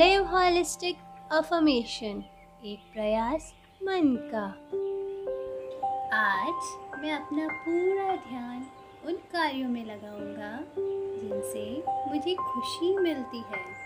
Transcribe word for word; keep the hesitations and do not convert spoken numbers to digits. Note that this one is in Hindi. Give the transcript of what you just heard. लिव होलिस्टिक अफर्मेशन, एक प्रयास मन का। आज मैं अपना पूरा ध्यान उन कार्यों में लगाऊंगा जिनसे मुझे खुशी मिलती है।